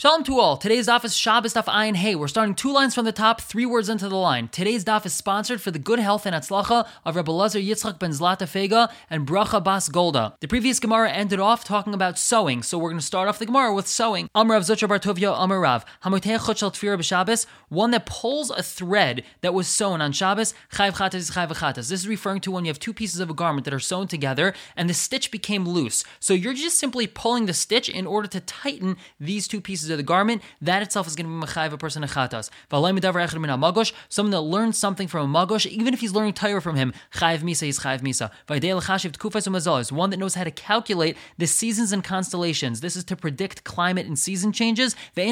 Shalom to all. Today's daf is Shabbos daf Ayin Hey. We're starting two lines from the top, three words into the line. Today's daf is sponsored for the good health and atzlacha of Rabbi Lazar Yitzchak ben Zlatafega and Bracha Bas Golda. The previous Gemara ended off talking about sewing, so we're going to start off the Gemara with sewing. Amrav Zutra Bartovia Amarav Hamotei hachot, one that pulls a thread that was sewn on Shabbos. Chayv Chatas is Chayv Chatas. This is referring to when you have two pieces of a garment that are sewn together and the stitch became loose. So you're just simply pulling the stitch in order to tighten these two pieces of the garment. That itself is going to be mechayiv a person a chatas. Magosh, someone that learns something from a magosh, even if he's learning Torah from him, chayiv misa is chayiv misa. One that knows how to calculate the seasons and constellations. This is to predict climate and season changes. But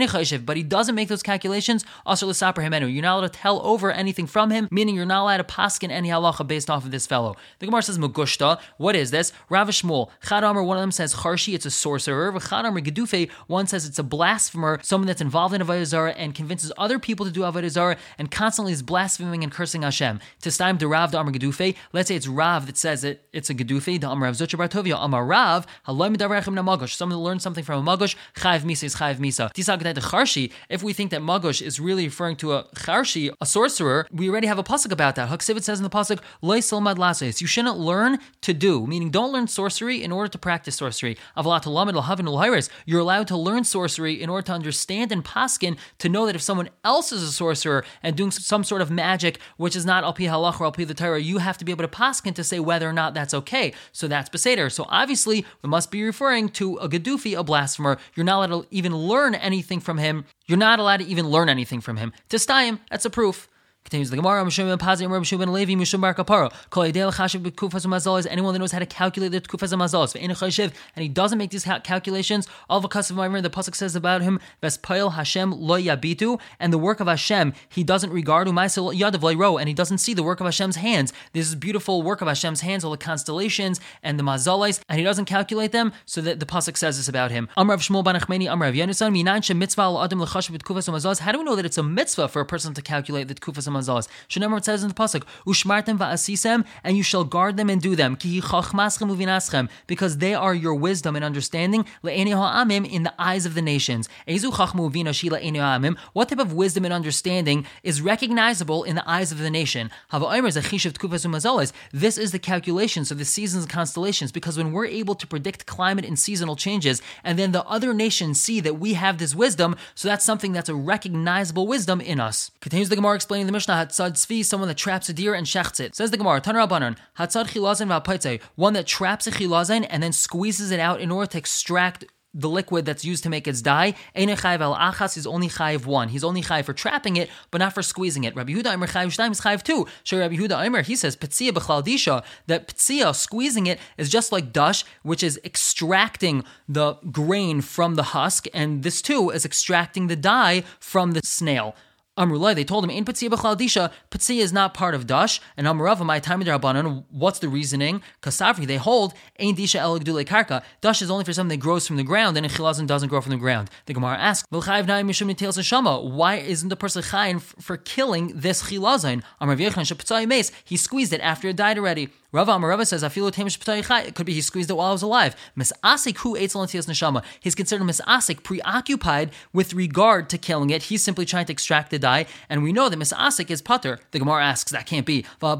he doesn't make those calculations. You're not allowed to tell over anything from him, meaning you're not allowed to paskin any halacha based off of this fellow. The Gemara says magushta. What is this? Rav Shimon, one of them says harshi, it's a sorcerer. Gedufei, one says it's a blast. Someone that's involved in avodah zarah and convinces other people to do avodah zarah and constantly is blaspheming and cursing Hashem. Tistaim de rav da amar gedufei. Let's say it's Rav that says it. It's a gedufei. Da amar Rav zocha bar tovia. Amar Rav haloi midavrachim na magosh. Someone that learns something from a magosh. Chayiv misa is chayiv misa. Tisagadai de harshi. If we think that magosh is really referring to a harshi, a sorcerer, we already have a pasuk about that. Haksivid says in the pasuk loy silmad lasos. You shouldn't learn to do. Meaning, don't learn sorcery in order to practice sorcery. Avalat halamed lahavin ulhayres. You're allowed to learn sorcery in order to understand and paskin, to know that if someone else is a sorcerer and doing some sort of magic, which is not al pi halach or al pi the Torah, you have to be able to paskin to say whether or not that's okay. So that's peseder. So obviously, we must be referring to a gedufi, a blasphemer. You're not allowed to even learn anything from him. Testayim, that's a proof. Continues the Gemara, Mishum and Pater, Reb Shimon Levi, Mishum bar Kapara. Kol Yidel Chashiv b'Tkufas Mazalis. Anyone that knows how to calculate the Tkufas Mazalis, Ve'ein Chashiv, and he doesn't make these calculations. All the Kasav Ma'amar, the pasuk says about him, Vespayil Hashem Lo Yabitu, and the work of Hashem he doesn't regard. Umaisel Yadav Leiro, and he doesn't see the work of Hashem's hands. This is beautiful work of Hashem's hands, all the constellations and the Mazalis, and he doesn't calculate them. So that the pasuk says this about him. Amrav Shmuel ben Achmeni, Amrav Yenusan, Minan she mitzvah al Adam lechashiv b'Tkufas Mazalis. How do we know that it's a mitzvah for a person to calculate the Tkufas? Shneimar says in the pasuk, "Ushmartem va'asisem," and you shall guard them and do them. Ki chachmaschem uvinaschem, because they are your wisdom and understanding. Le'enei ha'amim, in the eyes of the nations. Ezu chachmu uvinashi le'enei ha'amim. What type of wisdom and understanding is recognizable in the eyes of the nation? Havoimer zechishav tkufas umazolis. This is the calculations of the seasons and constellations, because when we're able to predict climate and seasonal changes, and then the other nations see that we have this wisdom, so that's something that's a recognizable wisdom in us. Continues the Gemara explaining the Mishnah, hatzad tzvi, someone that traps a deer and shechts it. Says the Gemara, Tanra Banan, hatzad chilozen va'petziah, one that traps a chilozen and then squeezes it out in order to extract the liquid that's used to make its dye. Ein chayiv al achas, is only chayiv one. He's only chayiv for trapping it, but not for squeezing it. Rabbi Yehuda Omer chayiv shtayim is chayiv two. So Rabbi Yehuda Omer, he says petziah b'chlal disha, that petziah, squeezing it, is just like dash, which is extracting the grain from the husk, and this too is extracting the dye from the snail. Amrulai, they told him, "Ein petziah b'chlal disha, petziah is not part of dash." And Amarav, my time in Rabbanon, what's the reasoning? Kasavri, they hold, "Ein disha el gdulei karka." Dash is only for something that grows from the ground, and a chilazen doesn't grow from the ground. The Gemara asks, "V'chayiv nai mishum nitilat neshama." Why isn't the person chayin for killing this chilazen? Amar Yechon shepetziah meis. He squeezed it after it died already. Rava Amar says, "Afilu temish petziah chay." It could be he squeezed it while it was alive. Ms. Asik, who ate nitilat neshama, he's considered Ms. Asik, preoccupied with regard to killing it. He's simply trying to extract the. And we know that Ms. Asik is pater. The Gemara asks, that can't be. They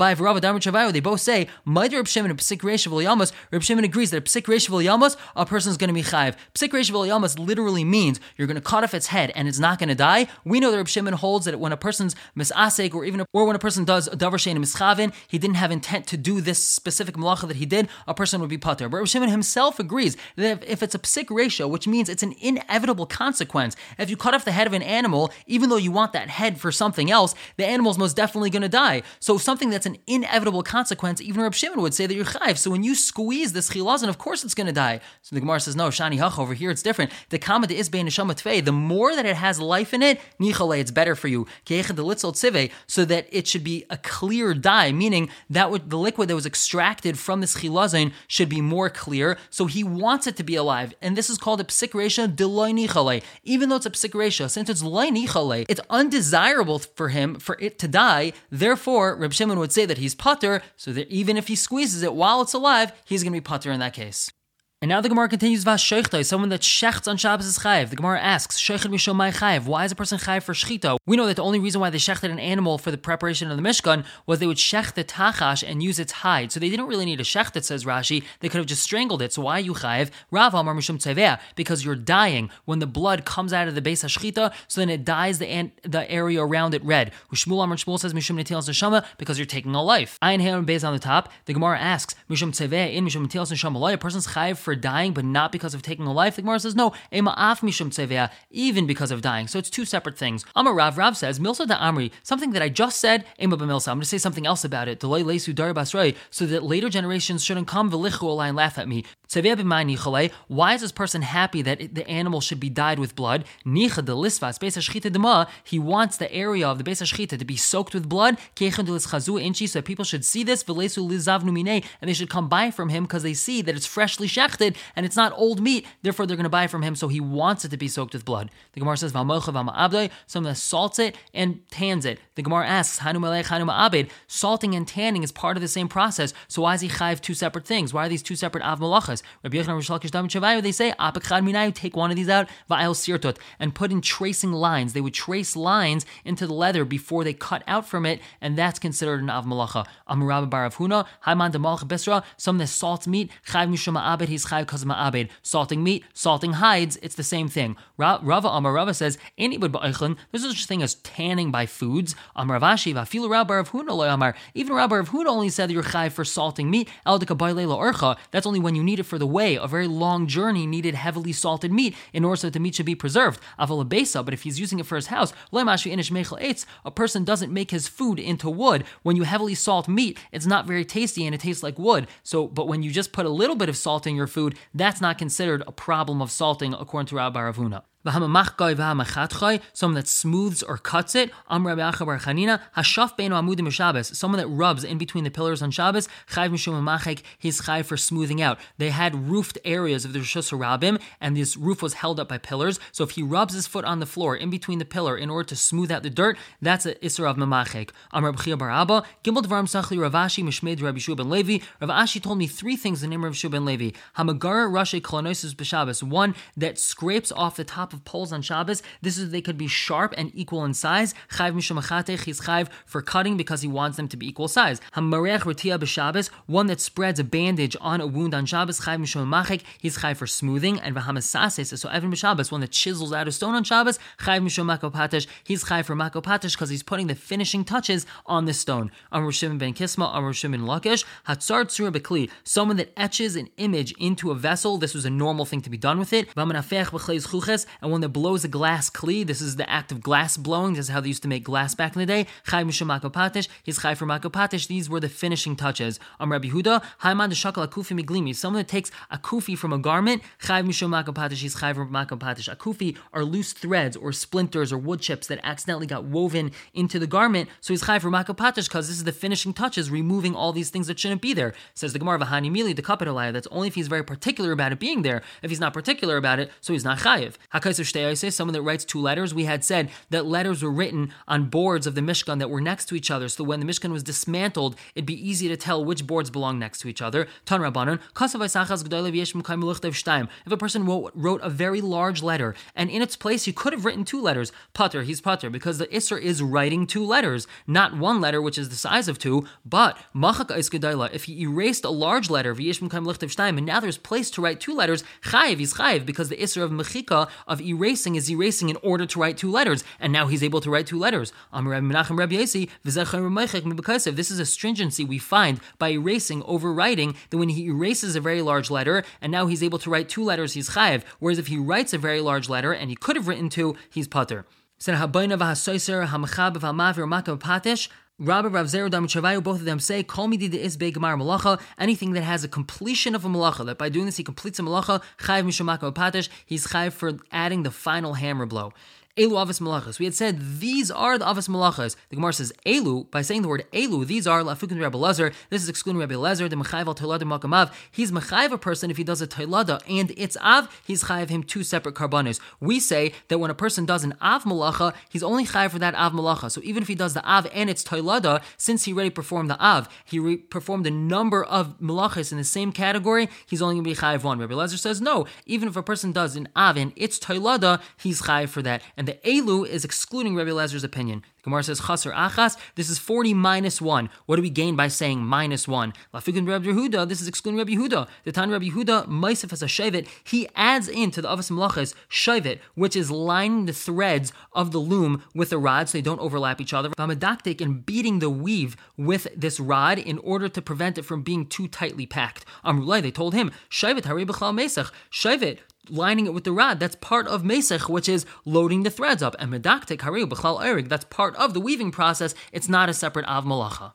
both say, Reb Shimon and psik reishav liyamas. Reb Shimon agrees that psik reishav liyamas, a person is going to be chayiv. Psik reishav liyamas literally means you're going to cut off its head and it's not going to die. We know that Reb Shimon holds that when a person's Ms. Asik, or even when a person does a davar she'eino mischavin, he didn't have intent to do this specific malacha that he did, a person would be pater. But Reb Shimon himself agrees that if it's a psik reishav, which means it's an inevitable consequence, if you cut off the head of an animal, even though you want that head for something else, the animal's most definitely going to die. So something that's an inevitable consequence, even Reb Shimon would say that you're chayiv. So when you squeeze this chilozen, of course it's going to die. So the Gemara says, no, shani hach, over here it's different. The more that it has life in it, nichale, it's better for you. So that it should be a clear dye, meaning that the liquid that was extracted from this chilozen should be more clear. So he wants it to be alive. And this is called a psik reisha deloi nichale. Even though it's a psik reisha, since it's loi nichale, it's undesirable. Desirable for him for it to die. Therefore, Reb Shimon would say that he's pater, so that even if he squeezes it while it's alive, he's going to be pater in that case. And now the Gemara continues, Vasheichta is someone that shechts on Shabbos is chayiv. The Gemara asks, Sheichet Mishomai chayiv. Why is a person chayiv for shechita? We know that the only reason why they shechted an animal for the preparation of the Mishkan was they would shecht the tachash and use its hide. So they didn't really need a shecht, it says Rashi. They could have just strangled it. So why are you chayiv? Rava Amar Mishum tzeveh. Because you're dying when the blood comes out of the base hashchita, so then it dyes the area around it red. Shmuel Amar Shmuel says, Mishum nitilat neshama. Because you're taking a life. Ayin Hey and Beis on the top. The Gemara asks, Mishum tzeveh in Mishum nitilat neshama. A person's chayiv for dying, but not because of taking a life. The Gemara says, no, ema af mishum tzeveh, even because of dying. So it's two separate things. Amar Rav says, milsa da amri, something that I just said, ema b'milsa. I'm going to say something else about it, delay leisu dar basrei, so that later generations shouldn't come v'lichu olai and laugh at me. Tzeveh b'mai nichalei, why is this person happy that the animal should be dyed with blood? Nicha de lisvas, beis hashchita dema, he wants the area of the beis hashchita to be soaked with blood, keichen de lischazu inchi, so that people should see this, v'leisu lizavnu minei, and they should come buy from him because they see that it's freshly shechted, and it's not old meat, therefore they're going to buy from him, so he wants it to be soaked with blood. The Gemara says, someone that salts it and tans it. The Gemara asks, salting and tanning is part of the same process, so why is he chayiv two separate things? Why are these two separate av malachas? Rabbi Yochanan, they say, take one of these out, and put in tracing lines. They would trace lines into the leather before they cut out from it, and that's considered an av malacha. Amrav Zutra Bartovia, someone that salts meat, chayiv mishum ma'abed, he's salting meat, salting hides, it's the same thing. Rava Amar Rava says, there's such a thing as tanning by foods. Amar Ravashi, even Rabbi Rav Huna only said that you're chayiv for salting meat. That's only when you need it for the way. A very long journey needed heavily salted meat in order so that the meat should be preserved. But if he's using it for his house, a person doesn't make his food into wood. When you heavily salt meat, it's not very tasty and it tastes like wood. So, but when you just put a little bit of salt in your food, that's not considered a problem of salting, according to Rabbi Rav Huna. Someone that smooths or cuts it. Someone that rubs in between the pillars on Shabbos. He's chayiv for smoothing out. They had roofed areas of the Rishus Harabim, and this roof was held up by pillars. So if he rubs his foot on the floor in between the pillar in order to smooth out the dirt, that's an isser of mamachek. Amar b'chia bar Abba. Gimel dvarim sachli Ravashi mishmed Rabbi Yehoshua ben Levi. Ravashi told me three things in the name of Rabbi Yehoshua ben Levi. Hamagara rashi kolonosis b'Shabbos. One that scrapes off the top of poles on Shabbos. This is they could be sharp and equal in size. Chayv mishum achatech, he's chayv for cutting because he wants them to be equal size. Hamarech retia b'Shabbos, one that spreads a bandage on a wound on Shabbos. Chayv mishum machek, he's chayv for smoothing. And v'hamisasis, so even b'Shabbos, one that chisels out a stone on Shabbos. Chayv mishum makopatesh, he's chayv for makopatesh because he's putting the finishing touches on the stone. Amrav Shimon ben Kisma, Amrav Shimon Lakish, hatzar tzura b'kli, someone that etches an image into a vessel. This was a normal thing to be done with it. V'manafech b'chleiz chuches, and one that blows a glass kli. This is the act of glass blowing. This is how they used to make glass back in the day. Chai mishum makopatesh, he's chai for makopatesh. These were the finishing touches. Amar Rabbi Yehuda, haiman deshakal akufi miglimi, someone that takes a kufi from a garment. Chai mishum makopatesh, he's chai for makopatesh. A kufi are loose threads or splinters or wood chips that accidentally got woven into the garment. So he's chai for makopatesh because this is the finishing touches, removing all these things that shouldn't be there. Says the Gemara, v'hani mili dekapitolaya. That's only if he's very particular about it being there. If he's not particular about it, so he's not chayiv. Someone that writes two letters. We had said that letters were written on boards of the Mishkan that were next to each other, so when the Mishkan was dismantled, it'd be easy to tell which boards belong next to each other. Tan Rabbanon, if a person wrote a very large letter, and in its place, he could have written two letters. Pater, he's pater, because the Isser is writing two letters, not one letter, which is the size of two, but if he erased a large letter, and now there's place to write two letters, chayiv, he's chayiv, because the Isser of mechika, of erasing, is erasing in order to write two letters, and now he's able to write two letters. This is a stringency we find by erasing, overwriting, that when he erases a very large letter, and now he's able to write two letters, he's chayiv, whereas if he writes a very large letter, and he could have written two, he's pater. Rabbi Rav Zera Dam Chavayu, both of them say, "Kol midid is be'gemar malacha." Anything that has a completion of a malacha, that by doing this he completes a malacha, chayiv mishum makopatesh. He's chayiv for adding the final hammer blow. Elu avos malachas. We had said, these are the avos malachas. The Gemara says, Elu, by saying the word Elu, these are lafukin Rabbi Lazar. This is excluding Rabbi Lazar, the mechayv al toilada malkam av. He's mechayv a person if he does a toilada and it's av, he's chayv him two separate karbanos. We say that when a person does an av malacha, he's only chayv for that av malacha. So even if he does the av and it's toilada, since he already performed the av, he performed a number of malachas in the same category, he's only going to be chayv one. Rabbi Lazar says, no, even if a person does an av and it's toilada, he's chayv for that. And the Elu is excluding Rabbi Lazar's opinion. Gemara says, Chaser Achas, this is 40 minus 1. What do we gain by saying minus 1? Lafikin Rabbi Yehuda, this is excluding Rabbi Yehuda. The Tan Rabbi Yehuda, Maisif as a Shevet, he adds into the Avos Malachas, Shevet, which is lining the threads of the loom with the rod so they don't overlap each other. Vamadaktik, and beating the weave with this rod in order to prevent it from being too tightly packed. Amrulai, they told him, Shevet, Harei B'chal Mesech, Shevet, lining it with the rod, that's part of mesech, which is loading the threads up. And medaktik hariu b'chal erig, that's part of the weaving process. It's not a separate av malacha.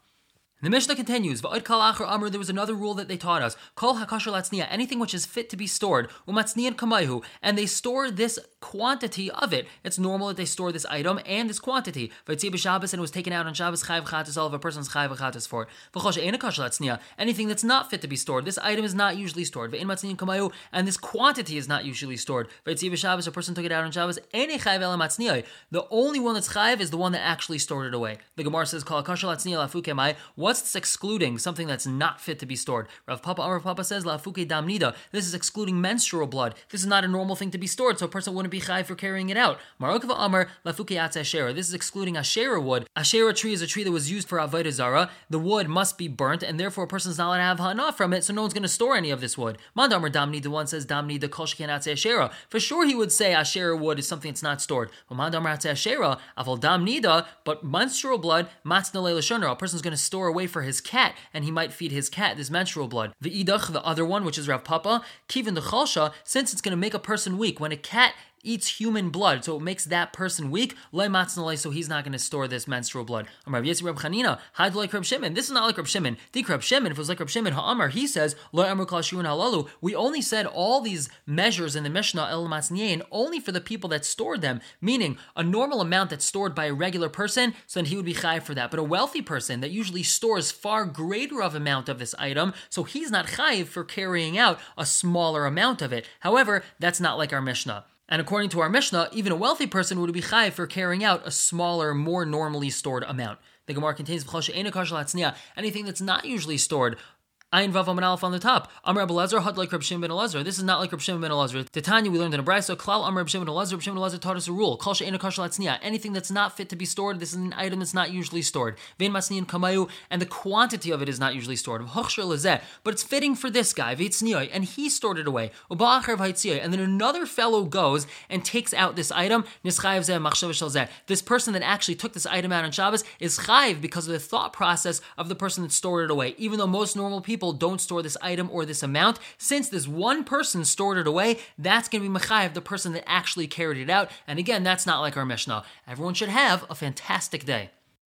The Mishnah continues, Va'od kal achar amru, there was another rule that they taught us. Kol hakasher latzniya, anything which is fit to be stored, umatzniyan kamayhu, and they store this quantity of it. It's normal that they store this item and this quantity. V'yitzi b'Shabbos, and it was taken out on Shabbos, Chayv Chatas, all of a person's Chayv Chatas for it. V'choshe ein hakasher latzniya, anything that's not fit to be stored, this item is not usually stored. V'ein matzniyan kamayhu, and this quantity is not usually stored. V'yitzi b'Shabbos, a person took it out on Shabbos, ein chayv ela matzniya, the only one that's chayv is the one that actually stored it away. The Gemara says, Kol hakasher latzniya lafu kemai, what's this excluding? Something that's not fit to be stored. Rav Papa says, Lafuke damnida. This is excluding menstrual blood. This is not a normal thing to be stored, so a person wouldn't be chai for carrying it out. Marokva Amar, Lafuke atz Asherah. This is excluding Asherah wood. Asherah tree is a tree that was used for avodah zarah. The wood must be burnt, and therefore a person's not allowed to have hana from it, so no one's going to store any of this wood. Mandamar damnida, one says damnida kolshken atz Asherah. For sure he would say Asherah wood is something that's not stored. But Mandamar atz Asherah, aval damnida, but menstrual blood, matznale lashonra. A person's going to store away for his cat, and he might feed his cat this menstrual blood. The idach, the other one, which is Rav Papa, kivin the chalsha, since it's going to make a person weak. When a cat eats human blood, so it makes that person weak, so he's not going to store this menstrual blood. Amrav Yesi Reb Chanina, hide like Reb Shimon. This is not like Reb Shimon. Think Reb Shimon, if it was like Reb Shimon, Ha'amar, he says, we only said all these measures in the Mishnah, El Matzniyin, only for the people that stored them, meaning a normal amount that's stored by a regular person, so then he would be chayv for that. But a wealthy person that usually stores far greater of amount of this item, so he's not chayv for carrying out a smaller amount of it. However, that's not like our Mishnah. And according to our Mishnah, even a wealthy person would be chayv for carrying out a smaller, more normally stored amount. The Gemara contains anything that's not usually stored. Ayin Vav Amin Aleph on the top. Amar Rabbi Lazar, had like Reb Shimon ben Elazar. This is not like Reb Shimon ben Elazar. Titania, we learned in a brayso. Klal Amar Reb Shimon ben Elazar. Reb Shimon ben Elazar taught us a rule. Kol she'ein hakasher latzniya. Anything that's not fit to be stored, this is an item that's not usually stored. Vein matzniyin kamayu, and the quantity of it is not usually stored. V'hochsher lezeh, but it's fitting for this guy. V'yitzniyoy, and he stored it away. Uba'achar v'hayitziyoy, and then another fellow goes and takes out this item. Nischayev zeh machshav shel zeh. This person that actually took this item out on Shabbos is chayev because of the thought process of the person that stored it away. Even though most normal people don't store this item or this amount, since this one person stored it away, that's going to be mechayev, the person that actually carried it out. And again, that's not like our Mishnah. Everyone should have a fantastic day.